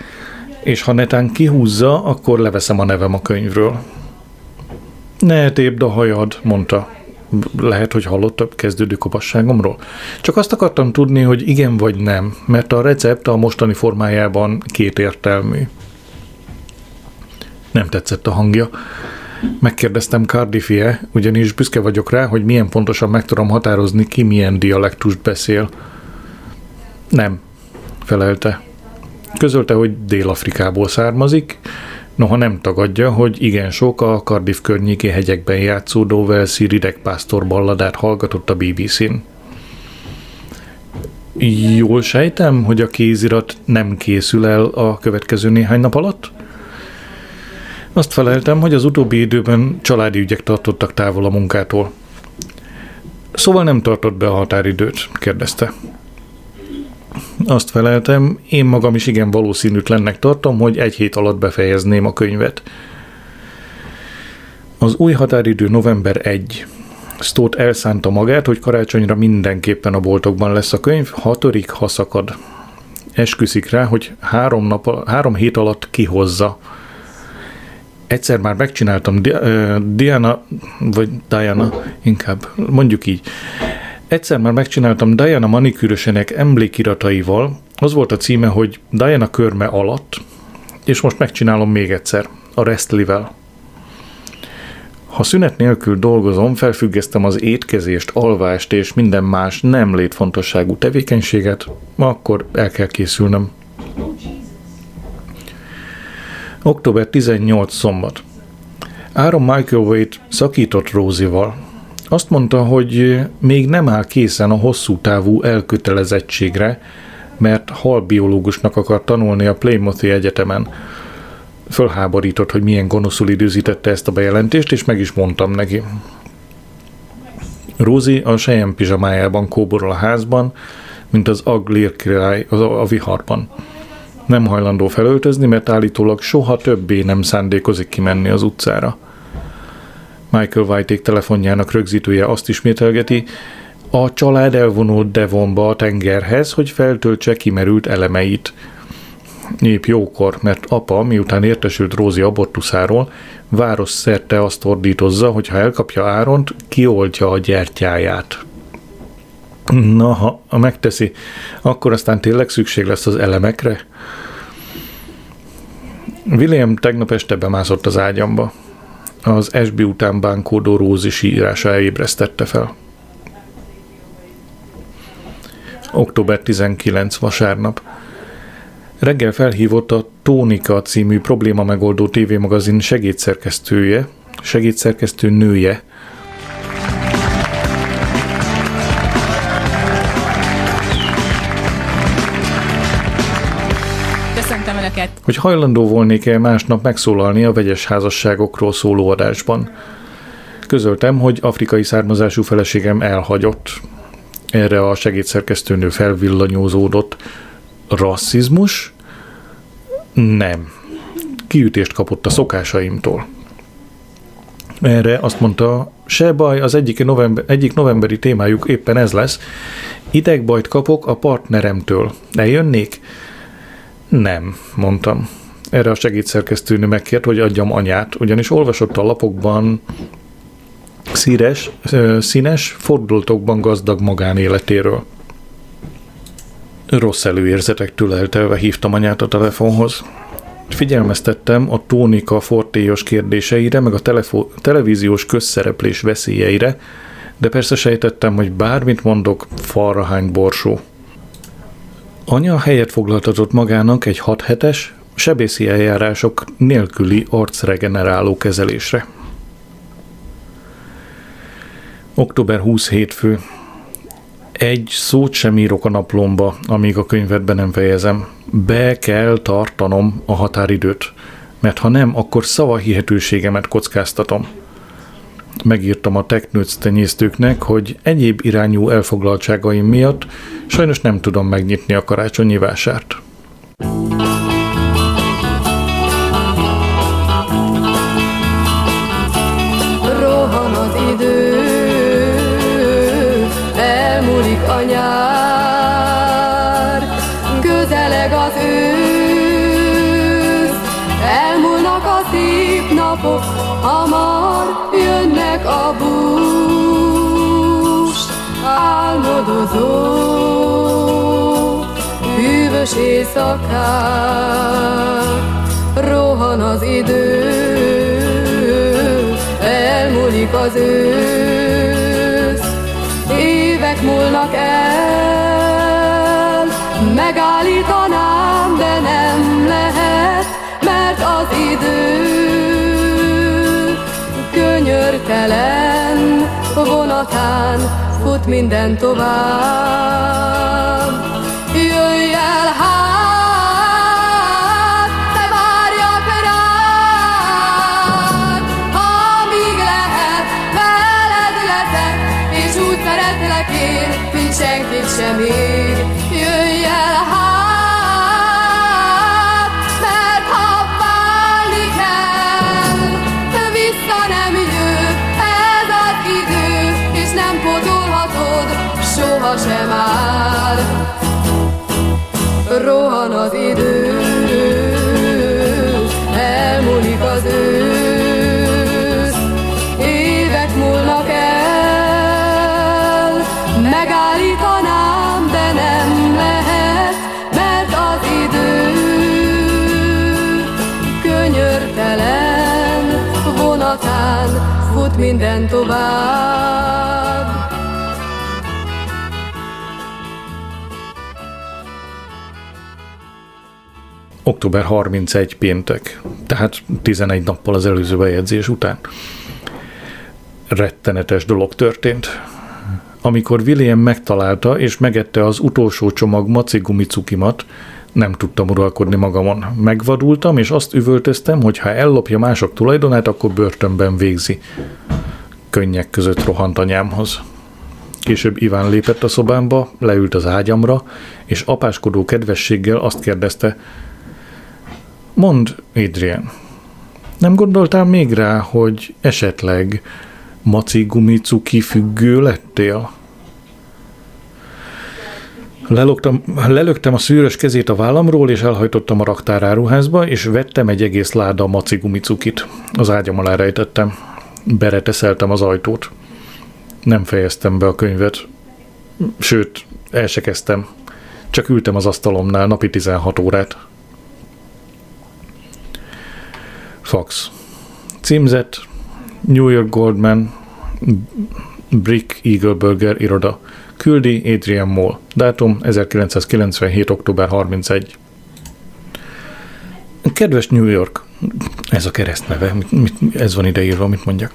és ha netán kihúzza, akkor leveszem a nevem a könyvről. Ne tépd a hajad, mondta. Lehet, hogy hallottabb kezdődő kopasságomról. Csak azt akartam tudni, hogy igen vagy nem, mert a recept a mostani formájában kétértelmű. Nem tetszett a hangja. Megkérdeztem Cardiffi-e, ugyanis büszke vagyok rá, hogy milyen pontosan meg tudom határozni, ki milyen dialektust beszél. Nem, felelte. Közölte, hogy Dél-Afrikából származik, noha nem tagadja, hogy igen sok a Cardiff környéki hegyekben játszódó Welszi ridegpásztor balladát hallgatott a BBC-n. Jól sejtem, hogy a kézirat nem készül el a következő néhány nap alatt? Azt feleltem, hogy az utóbbi időben családi ügyek tartottak távol a munkától. Szóval nem tartott be a határidőt, kérdezte. Azt feleltem, én magam is igen valószínűtlennek tartom, hogy egy hét alatt befejezném a könyvet. Az új határidő november 1. Stott elszánta magát, hogy karácsonyra mindenképpen a boltokban lesz a könyv, ha törik, ha szakad. Esküszik rá, hogy három hét alatt kihozza. Egyszer már megcsináltam Egyszer már megcsináltam Diana manikűrösének emlékirataival, az volt a címe, hogy Diana körme alatt, és most megcsinálom még egyszer, a Restless-vel. Ha szünet nélkül dolgozom, felfüggesztem az étkezést, alvást és minden más nem létfontosságú tevékenységet, akkor el kell készülnöm. Október 18 szombat. Aaron Michael Wade szakított Rózival. Azt mondta, hogy még nem áll készen a hosszú távú elkötelezettségre, mert halbiológusnak akar tanulni a Plymouth Egyetemen. Fölháborított, hogy milyen gonoszul időzítette ezt a bejelentést, és meg is mondtam neki. Rózi a sejem pizsamájában kóborol a házban, mint az Aglir király a viharban. Nem hajlandó felöltözni, mert állítólag soha többé nem szándékozik kimenni az utcára. Michael White telefonjának rögzítője azt ismételgeti, a család elvonult Devonba a tengerhez, hogy feltöltse kimerült elemeit. Épp jókor, mert apa, miután értesült Rózi abortuszáról, városszerte azt ordítozza, hogy ha elkapja Aaront, kioltja a gyertyáját. Na, ha megteszi, akkor aztán tényleg szükség lesz az elemekre? William tegnap este bemászott az ágyamba. Az Esbi után bánkódó Rózi sírása ébresztette fel. Október 19 vasárnap. Reggel felhívott a Tónika című probléma megoldó tévémagazin segédszerkesztőnője, hogy hajlandó volnék-e másnap megszólalni a vegyes házasságokról szóló adásban. Közöltem, hogy afrikai származású feleségem elhagyott. Erre a segédszerkesztőnő felvillanyózódott. Rasszizmus? Nem. Kiütést kapott a szokásaimtól. Erre azt mondta, se baj, az egyik novemberi témájuk éppen ez lesz. Idegbajt kapok a partneremtől. Eljönnék? Nem, mondtam. Erre a segédszerkesztőnő megkért, hogy adjam anyát, ugyanis olvasott a lapokban színes, fordulatokban gazdag magánéletéről. Rossz előérzetektől eltelve hívtam anyát a telefonhoz. Figyelmeztettem a Tónika fortélyos kérdéseire, meg a televíziós közszereplés veszélyeire, de persze sejtettem, hogy bármit mondok, falra hány borsó. Anya helyet foglaltatott magának egy 6 hetes, sebészi eljárások nélküli arcregeneráló kezelésre. Október 20 hétfő. Egy szót sem írok a naplomba, amíg a könyvet be nem fejezem. Be kell tartanom a határidőt, mert ha nem, akkor szavahihetőségemet kockáztatom. Megírtam a teknőc tenyésztőknek, hogy egyéb irányú elfoglaltságaim miatt sajnos nem tudom megnyitni a karácsonyi vásárt. Hűvös éjszakák, rohan az idő, elmúlik az ősz, évek múlnak el, megállítanám, de nem lehet, mert az idő könyörtelen vonatán fut minden tovább. Jöjj el hát, ne várjak rád, amíg lehet, veled leszek, és úgy szeretlek én, mint senkit sem ér. Jöjj el hát, mert ha válni kell, vissza nem jön ez az idő, és nem potol soha sem áll. Rohan az idő, elmúlik az ősz, évek múlnak el, megállítanám, de nem lehet, mert az idő könyörtelen vonatán fut minden tovább. Október 31 péntek, tehát 11 nappal az előző bejegyzés után. Rettenetes dolog történt. Amikor William megtalálta és megette az utolsó csomag macigumicukimat, nem tudtam uralkodni magamon. Megvadultam, és azt üvöltöztem, hogy ha ellopja mások tulajdonát, akkor börtönben végzi. Könnyek között rohant anyámhoz. Később Iván lépett a szobámba, leült az ágyamra, és apáskodó kedvességgel azt kérdezte: mondd, Adrian, nem gondoltál még rá, hogy esetleg maci-gumicuki függő lettél? Lelöktem a szűrös kezét a vállamról, és elhajtottam a raktáráruházba, és vettem egy egész láda macigumicukit. Az ágyam alá rejtettem. Bereteszeltem az ajtót. Nem fejeztem be a könyvet. Sőt, el se kezdtem. Csak ültem az asztalomnál napi 16 órát. Fax. Címzet: New York Goldman, Brick Eagleburger iroda. Küldi Adrian Mole. Dátum: 1997. október 31. Kedves New York, ez a keresztneve, ez van ideírva, mit mondjak.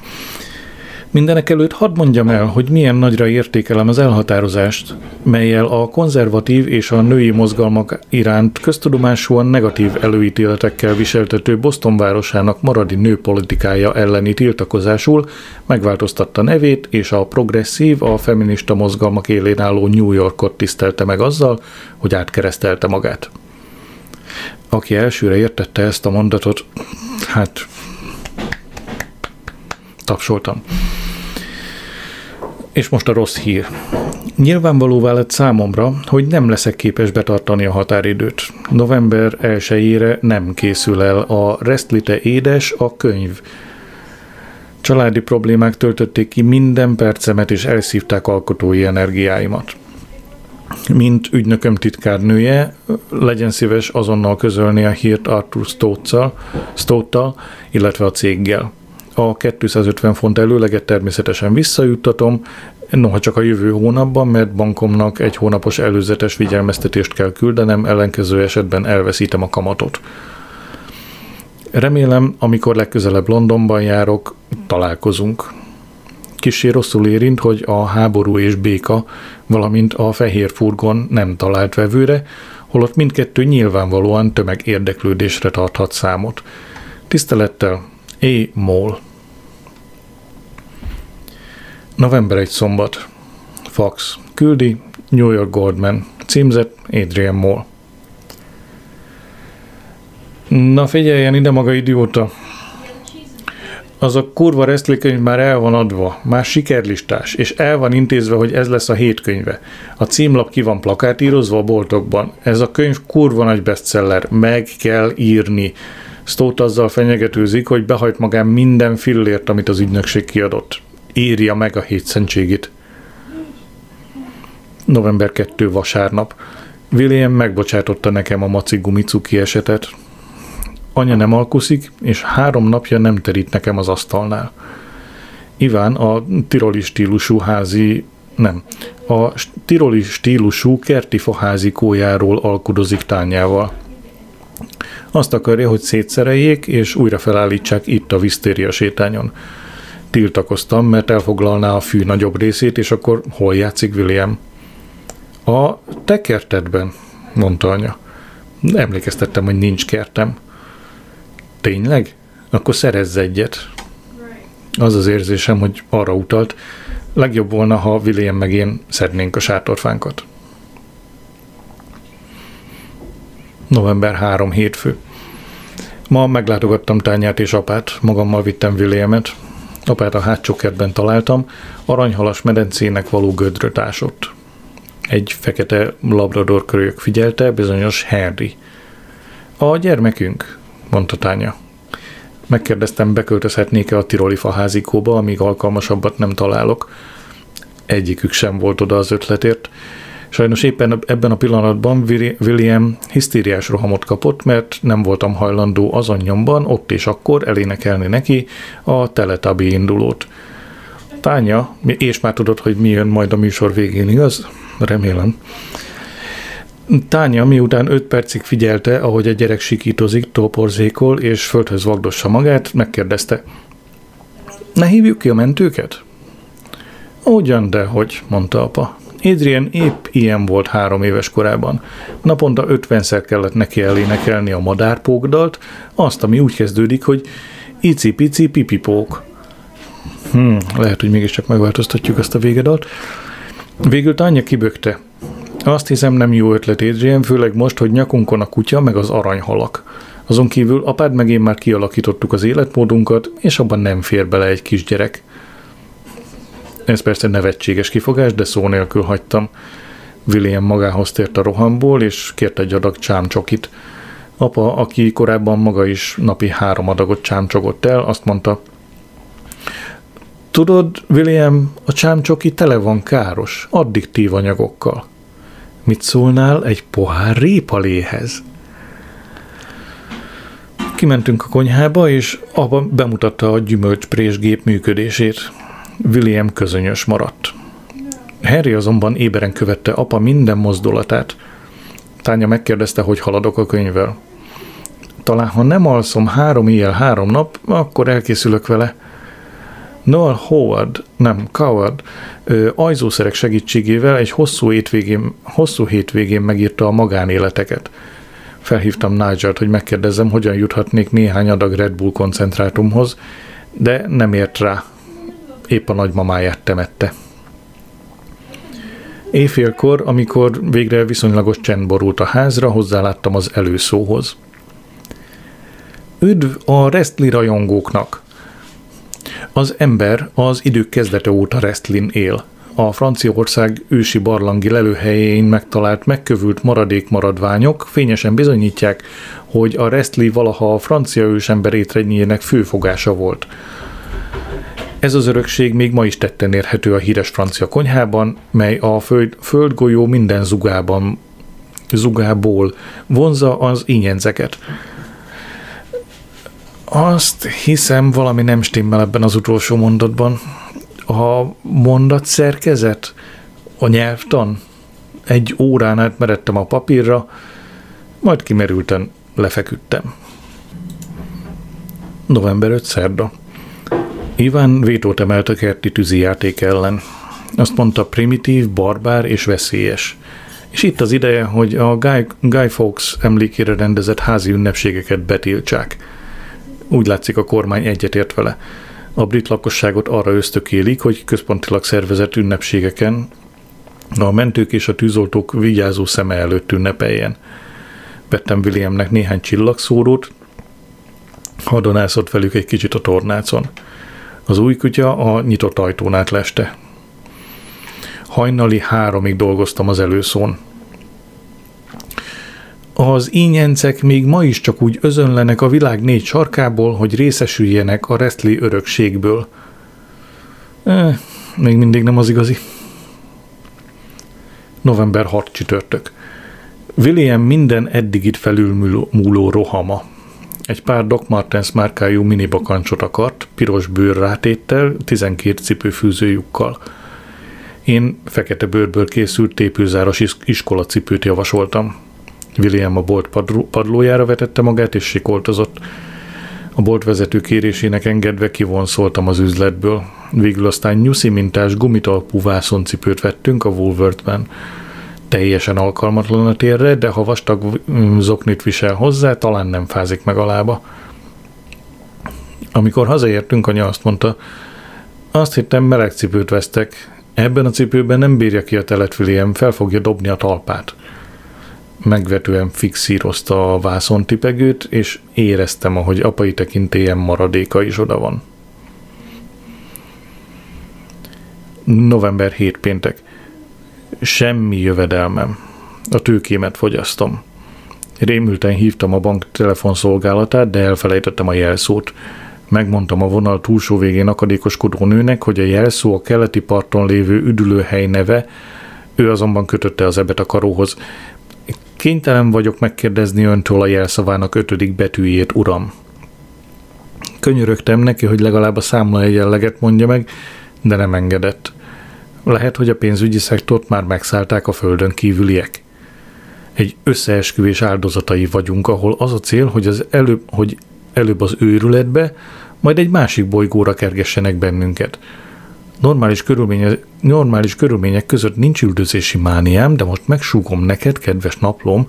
Mindenekelőtt hadd mondjam el, hogy milyen nagyra értékelem az elhatározást, mellyel a konzervatív és a női mozgalmak iránt köztudomásúan negatív előítéletekkel viseltető Boston városának maradi nőpolitikája elleni tiltakozásul megváltoztatta nevét, és a progresszív, a feminista mozgalmak élén álló New Yorkot tisztelte meg azzal, hogy átkeresztelte magát. Aki elsőre értette ezt a mondatot, hát... tapsoltam. És most a rossz hír. Nyilvánvalóvá lett számomra, hogy nem leszek képes betartani a határidőt. November 1-ére nem készül el a Restlite édes, a könyv. Családi problémák töltötték ki minden percemet, és elszívták alkotói energiáimat. Mint ügynököm titkárnője, legyen szíves azonnal közölni a hírt Arthur Stottal, illetve a céggel. A 250 font előleget természetesen visszajuttatom, noha csak a jövő hónapban, mert bankomnak egy hónapos előzetes figyelmeztetést kell küldenem, ellenkező esetben elveszítem a kamatot. Remélem, amikor legközelebb Londonban járok, találkozunk. Kissé rosszul érint, hogy a háború és béka, valamint a fehér furgon nem talált vevőre, holott mindkettő nyilvánvalóan tömegérdeklődésre tarthat számot. Tisztelettel, A. Moll. November 1 szombat. Fax. Küldi New York Goldman. Címzett Adrian Mole. Na figyeljen ide maga idióta! Az a kurva resztlikönyv már el van adva, már sikerlistás, és el van intézve, hogy ez lesz a hétkönyve. A címlap ki van plakátírozva a boltokban. Ez a könyv kurva nagy bestseller, meg kell írni. Stott azzal fenyegetőzik, hogy behajt magán minden fillért, amit az ügynökség kiadott. Írja meg a hétszentségét. November 2 vasárnap. William megbocsátotta nekem a maci gumicuki esetet. Anya nem alkuszik, és 3 napja nem terít nekem az asztalnál. Iván a tiroli stílusú kerti faházikójáról alkudozik tányával. Azt akarja, hogy szétszereljék, és újra felállítsák itt a Wisteria sétányon. Tiltakoztam, mert elfoglalná a fű nagyobb részét, és akkor hol játszik William? A te kertedben, mondta anya. Emlékeztettem, hogy nincs kertem. Tényleg? Akkor szerezz egyet. Az az érzésem, hogy arra utalt, legjobb volna, ha William meg én szednénk a sátorfánkat. November 3 hétfő. Ma meglátogattam tányát és apát, magammal vittem Williamet. Apát a hátsó kertben találtam, aranyhalas medencének való gödröt ásott. Egy fekete labrador kölyök figyelte, bizonyos Henry. A gyermekünk, mondta tánya. Megkérdeztem, beköltözhetnék-e a tiroli faházikóba, amíg alkalmasabbat nem találok. Egyikük sem volt oda az ötletért. Sajnos éppen ebben a pillanatban William hisztériás rohamot kapott, mert nem voltam hajlandó azon nyomban, ott és akkor elénekelni neki a teletabi indulót. Tánya, és már tudod, hogy mi jön majd a műsor végén, igaz? Remélem. Tánya miután 5 percig figyelte, ahogy a gyerek sikítozik, toporzékol és földhöz vagdossa magát, megkérdezte. Ne hívjuk ki a mentőket? Ugyan dehogy, mondta apa. Adrian épp ilyen volt 3 éves korában. Naponta 50-szer kellett neki elénekelni a madárpókdalt, azt, ami úgy kezdődik, hogy icipici pipipók. Lehet, hogy mégiscsak megváltoztatjuk ezt a végedalt. Végül tánya kibökte. Azt hiszem, nem jó ötlet, Adrian, főleg most, hogy nyakunkon a kutya meg az aranyhalak. Azon kívül apád meg én már kialakítottuk az életmódunkat, és abban nem fér bele egy kisgyerek. Ez persze nevetséges kifogás, de szó nélkül hagytam. William magához tért a rohamból, és kért egy adag csámcsokit. Apa, aki korábban maga is napi 3 adagot csámcsogott el, azt mondta, tudod, William, a csámcsoki tele van káros, addiktív anyagokkal. Mit szólnál egy pohár répaléhez? Kimentünk a konyhába, és apa bemutatta a gyümölcsprésgép működését. William közönyös maradt. Harry azonban éberen követte apa minden mozdulatát. Tánya megkérdezte, hogy haladok a könyvvel. Talán, ha nem alszom 3 éjjel 3 nap, akkor elkészülök vele. Coward ajzószerek segítségével egy hosszú hétvégén megírta a magánéleteket. Felhívtam Nigelt, hogy megkérdezzem, hogyan juthatnék néhány adag Red Bull koncentrátumhoz, de nem ért rá. Épp a nagymamáját temette. Éjfélkor, amikor végre viszonylagos csend borult a házra, hozzáláttam az előszóhoz. Üdv a wrestling rajongóknak! Az ember az idők kezdete óta wrestling él. A Franciaország ősi barlangi lelőhelyén megtalált megkövült maradékmaradványok fényesen bizonyítják, hogy a wrestling valaha a francia ősember étrendjének főfogása volt. Ez az örökség még ma is tetten érhető a híres francia konyhában, mely a földgolyó minden zugából vonzza az ínyenceket. Azt hiszem, valami nem stimmel ebben az utolsó mondatban. A mondatszerkezet, a nyelvtan. 1 órán át meredtem a papírra, majd kimerülten lefeküdtem. November 5. szerda. Iván vétót emelt a kerti tűzijáték ellen. Azt mondta, primitív, barbár és veszélyes. És itt az ideje, hogy a Guy Fawkes emlékére rendezett házi ünnepségeket betiltsák. Úgy látszik, a kormány egyetért vele. A brit lakosságot arra ösztökélik, hogy központilag szervezett ünnepségeken a mentők és a tűzoltók vigyázó szeme előtt ünnepeljen. Vettem Williamnek néhány csillagszórót, hadonászott velük egy kicsit a tornácon. Az új kutya a nyitott ajtón átleste. Hajnali 3-ig dolgoztam az előszón. Az ínyencek még ma is csak úgy özönlenek a világ 4 sarkából, hogy részesüljenek a Restless örökségből. Még mindig nem az igazi. November 6. csütörtök. William minden eddig itt felülmúló rohama. Egy pár Doc Martens márkájú minibakancsot akart, piros bőrrátéttel, 12 cipőfűzőjukkal. Én fekete bőrből készült tépőzáros iskolacipőt javasoltam. William a bolt padlójára vetette magát és sikoltozott. A boltvezető kérésének engedve kivonszoltam az üzletből. Végül aztán nyuszi mintás gumitalpú vászoncipőt vettünk a Woolworthben. Teljesen alkalmatlan a térre, de ha vastag zoknit visel hozzá, talán nem fázik meg a lába. Amikor hazaértünk, anya azt mondta, azt hittem, meleg cipőt vesztek. Ebben a cipőben nem bírja ki a telet, William, fel fogja dobni a talpát. Megvetően fixírozta a vászontipegőt, és éreztem, ahogy apai tekintélyem maradéka is oda van. November 7. péntek. Semmi jövedelmem. A tőkémet fogyasztom. Rémülten hívtam a bank telefonszolgálatát, de elfelejtettem a jelszót. Megmondtam a vonal túlsó végén akadékoskodó nőnek, hogy a jelszó a keleti parton lévő üdülőhely neve, ő azonban kötötte az ebet a karóhoz. Kénytelen vagyok megkérdezni öntől a jelszavának 5. betűjét, uram. Könyörögtem neki, hogy legalább a számla egyenleget mondja meg, de nem engedett. Lehet, hogy a pénzügyi szektort már megszállták a földön kívüliek. Egy összeesküvés áldozatai vagyunk, ahol az a cél, hogy előbb az őrületbe, majd egy másik bolygóra kergessenek bennünket. Normális körülmények között nincs üldözési mániám, de most megsúgom neked, kedves naplom,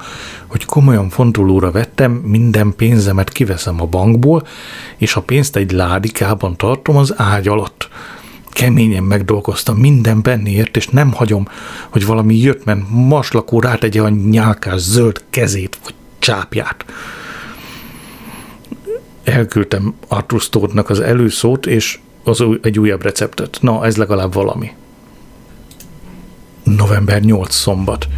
hogy komolyan fontolóra vettem, minden pénzemet kiveszem a bankból, és a pénzt egy ládikában tartom az ágy alatt. Keményen megdolgoztam minden penniért, és nem hagyom, hogy valami jöttment maslakó rátegye a nyálkás zöld kezét vagy csápját. Elküldtem Arthur Stottnak az előszót, és egy újabb receptet. Na, ez legalább valami. November 8. szombat.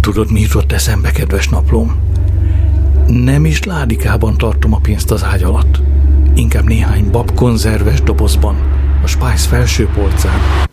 Tudod, mi jutott eszembe, kedves naplóm? Nem is ládikában tartom a pénzt az ágy alatt. Inkább néhány babkonzerves dobozban, a Spice felső polcán.